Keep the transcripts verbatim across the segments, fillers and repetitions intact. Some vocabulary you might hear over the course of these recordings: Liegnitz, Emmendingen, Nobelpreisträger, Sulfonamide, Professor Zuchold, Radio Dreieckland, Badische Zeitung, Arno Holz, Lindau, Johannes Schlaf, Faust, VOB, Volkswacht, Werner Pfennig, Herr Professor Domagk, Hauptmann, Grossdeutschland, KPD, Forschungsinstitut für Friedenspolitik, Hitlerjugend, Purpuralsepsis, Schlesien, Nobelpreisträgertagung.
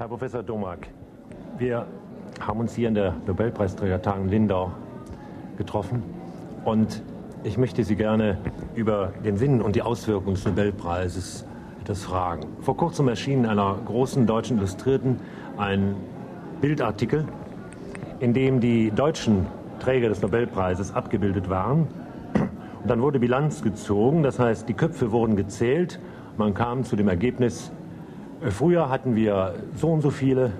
Herr Professor Domagk, wir haben uns hier in der Nobelpreisträgertagung Lindau getroffen und ich möchte Sie gerne über den Sinn und die Auswirkungen des Nobelpreises etwas fragen. Vor kurzem erschien in einer großen deutschen Illustrierten ein Bildartikel, in dem die deutschen Träger des Nobelpreises abgebildet waren. Und dann wurde Bilanz gezogen, das heißt, die Köpfe wurden gezählt. Man kam zu dem Ergebnis, früher hatten wir so und so viele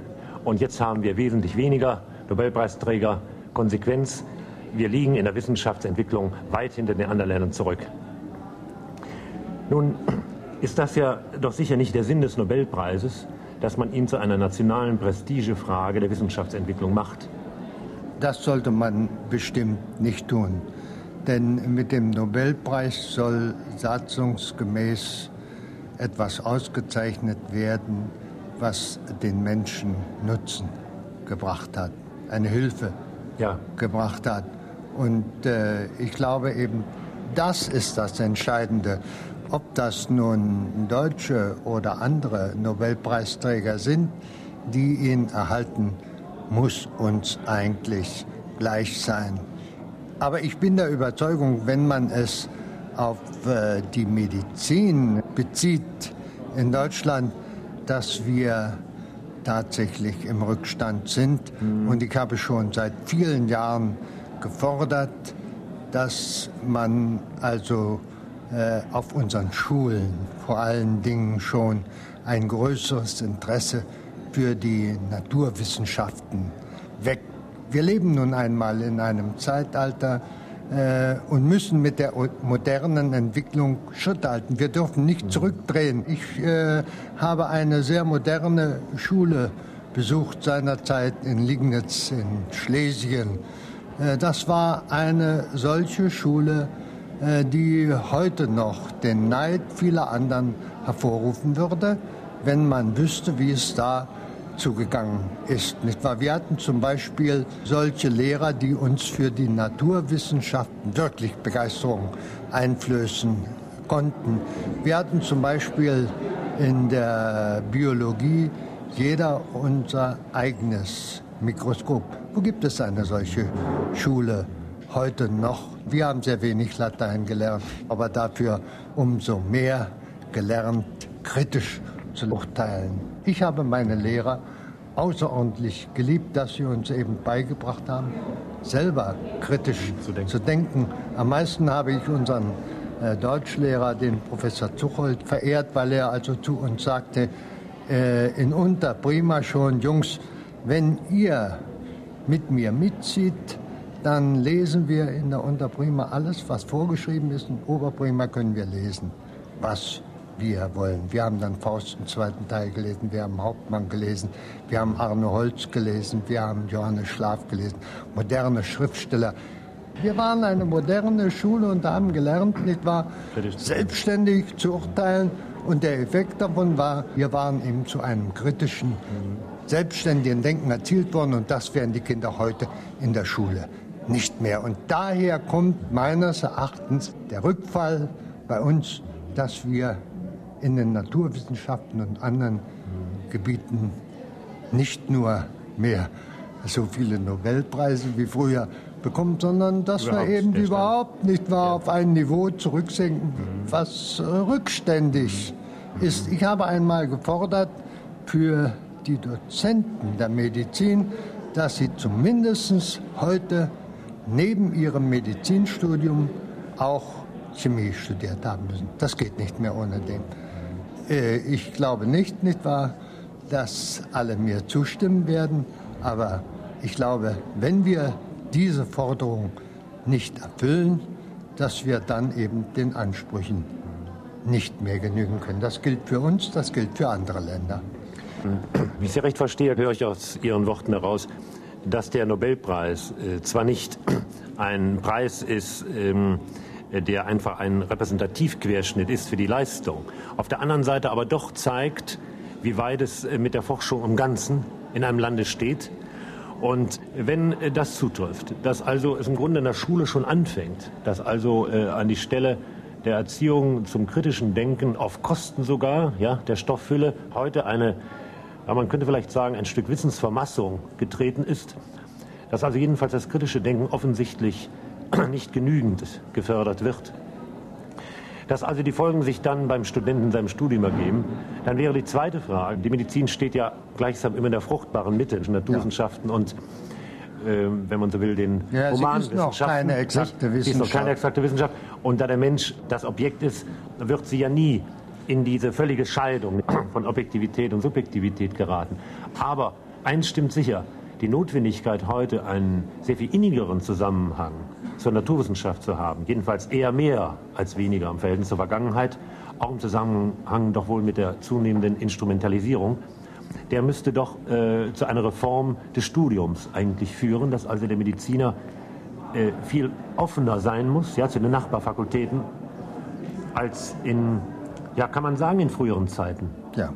und jetzt haben wir wesentlich weniger Nobelpreisträger. Konsequenz, wir liegen in der Wissenschaftsentwicklung weit hinter den anderen Ländern zurück. Nun ist das ja doch sicher nicht der Sinn des Nobelpreises, dass man ihn zu einer nationalen Prestigefrage der Wissenschaftsentwicklung macht. Das sollte man bestimmt nicht tun. Denn mit dem Nobelpreis soll satzungsgemäß etwas ausgezeichnet werden, was den Menschen Nutzen gebracht hat, eine Hilfe ja. gebracht hat. Und äh, ich glaube eben, das ist das Entscheidende. Ob das nun deutsche oder andere Nobelpreisträger sind, die ihn erhalten, muss uns eigentlich gleich sein. Aber ich bin der Überzeugung, wenn man es auf äh, die Medizin bezieht in Deutschland, dass wir tatsächlich im Rückstand sind. Mhm. Und ich habe schon seit vielen Jahren gefordert, dass man also äh, auf unseren Schulen vor allen Dingen schon ein größeres Interesse für die Naturwissenschaften weckt. Wir leben nun einmal in einem Zeitalter äh, und müssen mit der modernen Entwicklung Schritt halten. Wir dürfen nicht zurückdrehen. Ich äh, habe eine sehr moderne Schule besucht seinerzeit in Liegnitz in Schlesien. Äh, das war eine solche Schule, äh, die heute noch den Neid vieler anderen hervorrufen würde, wenn man wüsste, wie es da zugegangen ist, nicht wahr? Wir hatten zum Beispiel solche Lehrer, die uns für die Naturwissenschaften wirklich Begeisterung einflößen konnten. Wir hatten zum Beispiel in der Biologie jeder unser eigenes Mikroskop. Wo gibt es eine solche Schule heute noch? Wir haben sehr wenig Latein gelernt, aber dafür umso mehr gelernt, kritisch zu urteilen. Ich habe meine Lehrer außerordentlich geliebt, dass sie uns eben beigebracht haben, selber kritisch zu denken. Zu denken. Am meisten habe ich unseren äh, Deutschlehrer, den Professor Zuchold, verehrt, weil er also zu uns sagte, äh, in Unter prima schon, Jungs, wenn ihr mit mir mitzieht, dann lesen wir in der Unterprima alles, was vorgeschrieben ist. In Oberprima können wir lesen, was wir wollen. Wir haben dann Faust im zweiten Teil gelesen, wir haben Hauptmann gelesen, wir haben Arno Holz gelesen, wir haben Johannes Schlaf gelesen, moderne Schriftsteller. Wir waren eine moderne Schule und haben gelernt, nicht wahr, selbstständig zu urteilen. Und der Effekt davon war, wir waren eben zu einem kritischen, selbstständigen Denken erzielt worden. Und das werden die Kinder heute in der Schule nicht mehr. Und daher kommt meines Erachtens der Rückfall bei uns, dass wir in den Naturwissenschaften und anderen Gebieten nicht nur mehr so viele Nobelpreise wie früher bekommen, sondern dass überhaupt wir eben nicht überhaupt nicht mehr ja. auf ein Niveau zurücksinken, was rückständig mhm. ist. Ich habe einmal gefordert für die Dozenten der Medizin, dass sie zumindest heute neben ihrem Medizinstudium auch Chemie studiert haben müssen. Das geht nicht mehr ohne den. Ich glaube nicht, nicht wahr, dass alle mir zustimmen werden, aber ich glaube, wenn wir diese Forderung nicht erfüllen, dass wir dann eben den Ansprüchen nicht mehr genügen können. Das gilt für uns, das gilt für andere Länder. Wie ich Sie recht verstehe, höre ich aus Ihren Worten heraus, dass der Nobelpreis zwar nicht ein Preis ist, der einfach ein Repräsentativquerschnitt ist für die Leistung. Auf der anderen Seite aber doch zeigt, wie weit es mit der Forschung im Ganzen in einem Lande steht. Und wenn das zutrifft, dass also es im Grunde in der Schule schon anfängt, dass also äh, an die Stelle der Erziehung zum kritischen Denken auf Kosten sogar ja, der Stofffülle heute eine ja, man könnte vielleicht sagen, ein Stück Wissensvermassung getreten ist, dass also jedenfalls das kritische Denken offensichtlich nicht genügend gefördert wird. Dass also die Folgen sich dann beim Studenten in seinem Studium ergeben, dann wäre die zweite Frage, die Medizin steht ja gleichsam immer in der fruchtbaren Mitte zwischen Naturwissenschaften ja. und, äh, wenn man so will, den ja, Humanwissenschaften. Sie ist noch keine exakte Wissenschaft. Sie ist noch keine exakte Wissenschaft. Und da der Mensch das Objekt ist, wird sie ja nie in diese völlige Scheidung von Objektivität und Subjektivität geraten. Aber eins stimmt sicher, die Notwendigkeit heute einen sehr viel innigeren Zusammenhang zur Naturwissenschaft zu haben, jedenfalls eher mehr als weniger im Verhältnis zur Vergangenheit, auch im Zusammenhang doch wohl mit der zunehmenden Instrumentalisierung, der müsste doch äh, zu einer Reform des Studiums eigentlich führen, dass also der Mediziner äh, viel offener sein muss, ja, zu den Nachbarfakultäten, als in, ja, kann man sagen, in früheren Zeiten. Ja.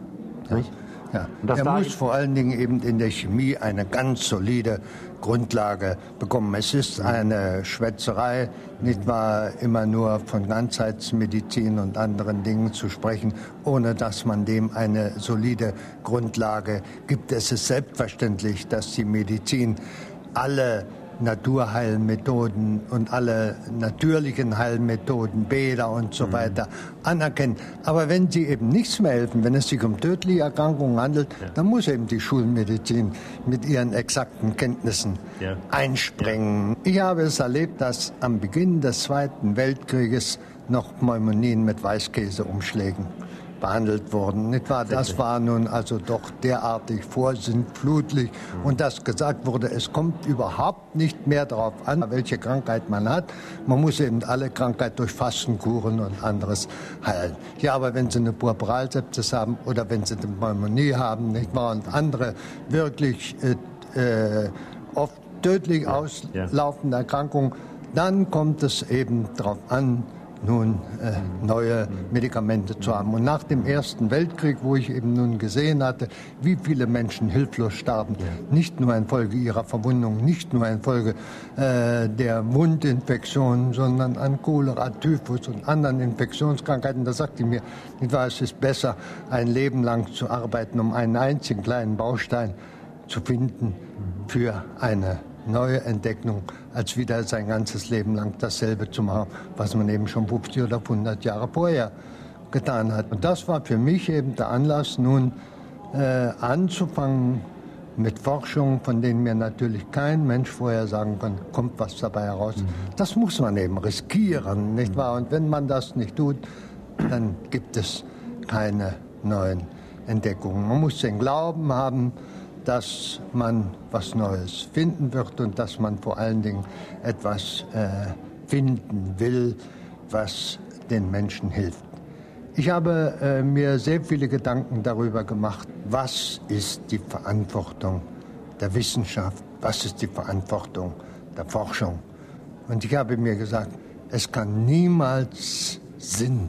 Nicht? Ja, er muss vor allen Dingen eben in der Chemie eine ganz solide Grundlage bekommen. Es ist eine Schwätzerei, nicht wahr, immer nur von Ganzheitsmedizin und anderen Dingen zu sprechen, ohne dass man dem eine solide Grundlage gibt. Es ist selbstverständlich, dass die Medizin alle Naturheilmethoden und alle natürlichen Heilmethoden, Bäder und so weiter anerkennen. Aber wenn sie eben nichts mehr helfen, wenn es sich um tödliche Erkrankungen handelt, ja. dann muss eben die Schulmedizin mit ihren exakten Kenntnissen ja. einspringen. Ja. Ich habe es erlebt, dass am Beginn des Zweiten Weltkrieges noch Pneumonien mit Weißkäseumschlägen behandelt worden, nicht wahr? Das war nun also doch derartig vorsintflutlich und dass gesagt wurde, es kommt überhaupt nicht mehr darauf an, welche Krankheit man hat. Man muss eben alle Krankheit durch Fastenkuren und anderes heilen. Ja, aber wenn Sie eine Purpuralsepsis haben oder wenn Sie eine Pneumonie haben, nicht wahr? Und andere wirklich äh, oft tödlich auslaufende Erkrankungen, dann kommt es eben darauf an, nun äh, neue Medikamente zu haben. Und nach dem Ersten Weltkrieg, wo ich eben nun gesehen hatte, wie viele Menschen hilflos starben, ja. nicht nur infolge ihrer Verwundung, nicht nur infolge äh, der Wundinfektionen, sondern an Cholera, Typhus und anderen Infektionskrankheiten, da sagte ich mir, nicht wahr, es ist besser, ein Leben lang zu arbeiten, um einen einzigen kleinen Baustein zu finden für eine neue Entdeckung, als wieder sein ganzes Leben lang dasselbe zu machen, was man eben schon fünfzig oder hundert Jahre vorher getan hat. Und das war für mich eben der Anlass, nun äh, anzufangen mit Forschungen, von denen mir natürlich kein Mensch vorher sagen kann, kommt was dabei heraus. Mhm. Das muss man eben riskieren, nicht wahr? Und wenn man das nicht tut, dann gibt es keine neuen Entdeckungen. Man muss den Glauben haben, dass man was Neues finden wird und dass man vor allen Dingen etwas äh, finden will, was den Menschen hilft. Ich habe äh, mir sehr viele Gedanken darüber gemacht, was ist die Verantwortung der Wissenschaft, was ist die Verantwortung der Forschung. Und ich habe mir gesagt, es kann niemals Sinn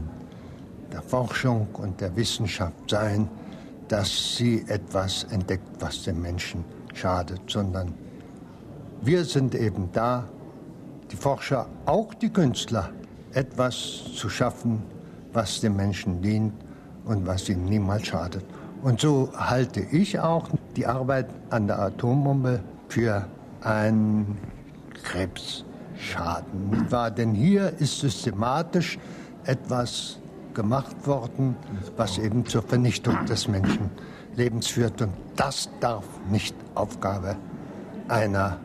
der Forschung und der Wissenschaft sein, dass sie etwas entdeckt, was dem Menschen schadet, sondern wir sind eben da, die Forscher, auch die Künstler, etwas zu schaffen, was dem Menschen dient und was ihm niemals schadet. Und so halte ich auch die Arbeit an der Atombombe für einen Krebsschaden, nicht wahr? Denn hier ist systematisch etwas gemacht worden, was eben zur Vernichtung des Menschenlebens führt. Und das darf nicht Aufgabe einer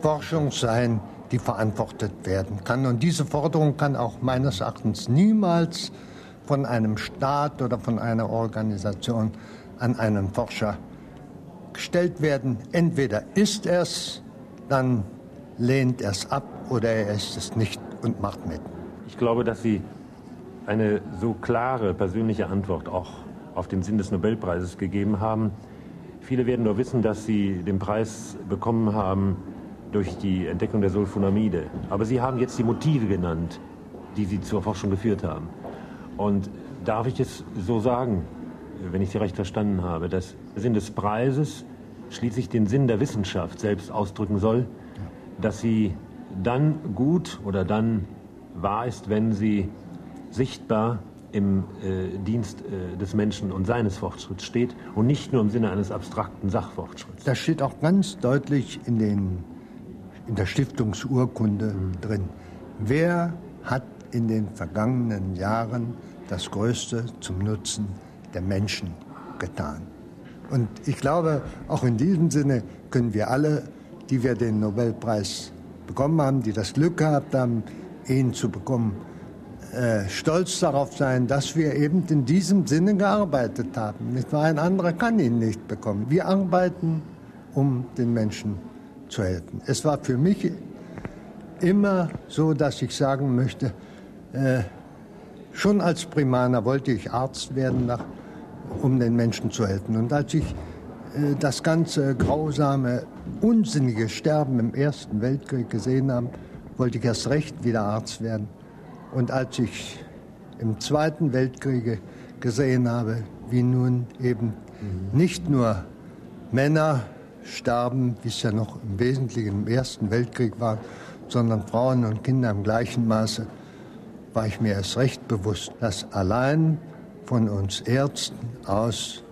Forschung sein, die verantwortet werden kann. Und diese Forderung kann auch meines Erachtens niemals von einem Staat oder von einer Organisation an einen Forscher gestellt werden. Entweder ist er es, dann lehnt er es ab, oder er ist es nicht und macht mit. Ich glaube, dass Sie eine so klare persönliche Antwort auch auf den Sinn des Nobelpreises gegeben haben. Viele werden nur wissen, dass Sie den Preis bekommen haben durch die Entdeckung der Sulfonamide. Aber Sie haben jetzt die Motive genannt, die Sie zur Forschung geführt haben. Und darf ich es so sagen, wenn ich Sie recht verstanden habe, dass der Sinn des Preises schließlich den Sinn der Wissenschaft selbst ausdrücken soll, dass sie dann gut oder dann wahr ist, wenn sie sichtbar im äh, Dienst äh, des Menschen und seines Fortschritts steht und nicht nur im Sinne eines abstrakten Sachfortschritts. Das steht auch ganz deutlich in, den, in der Stiftungsurkunde mhm. drin. Wer hat in den vergangenen Jahren das Größte zum Nutzen der Menschen getan? Und ich glaube, auch in diesem Sinne können wir alle, die wir den Nobelpreis bekommen haben, die das Glück gehabt haben, ihn zu bekommen, äh, stolz darauf sein, dass wir eben in diesem Sinne gearbeitet haben. Nicht wahr? Ein anderer kann ihn nicht bekommen. Wir arbeiten, um den Menschen zu helfen. Es war für mich immer so, dass ich sagen möchte, äh, schon als Primaner wollte ich Arzt werden, nach, um den Menschen zu helfen. Und als ich äh, das ganze grausame, unsinnige Sterben im Ersten Weltkrieg gesehen habe, wollte ich erst recht wieder Arzt werden. Und als ich im Zweiten Weltkrieg gesehen habe, wie nun eben mhm. nicht nur Männer starben, wie es ja noch im Wesentlichen im Ersten Weltkrieg war, sondern Frauen und Kinder im gleichen Maße, war ich mir erst recht bewusst, dass allein von uns Ärzten aus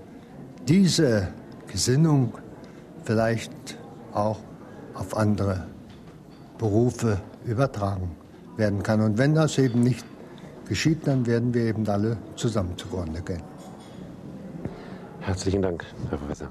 diese Gesinnung vielleicht auch auf andere Berufe übertragen werden kann. Und wenn das eben nicht geschieht, dann werden wir eben alle zusammen zugrunde gehen. Herzlichen Dank, Herr Professor.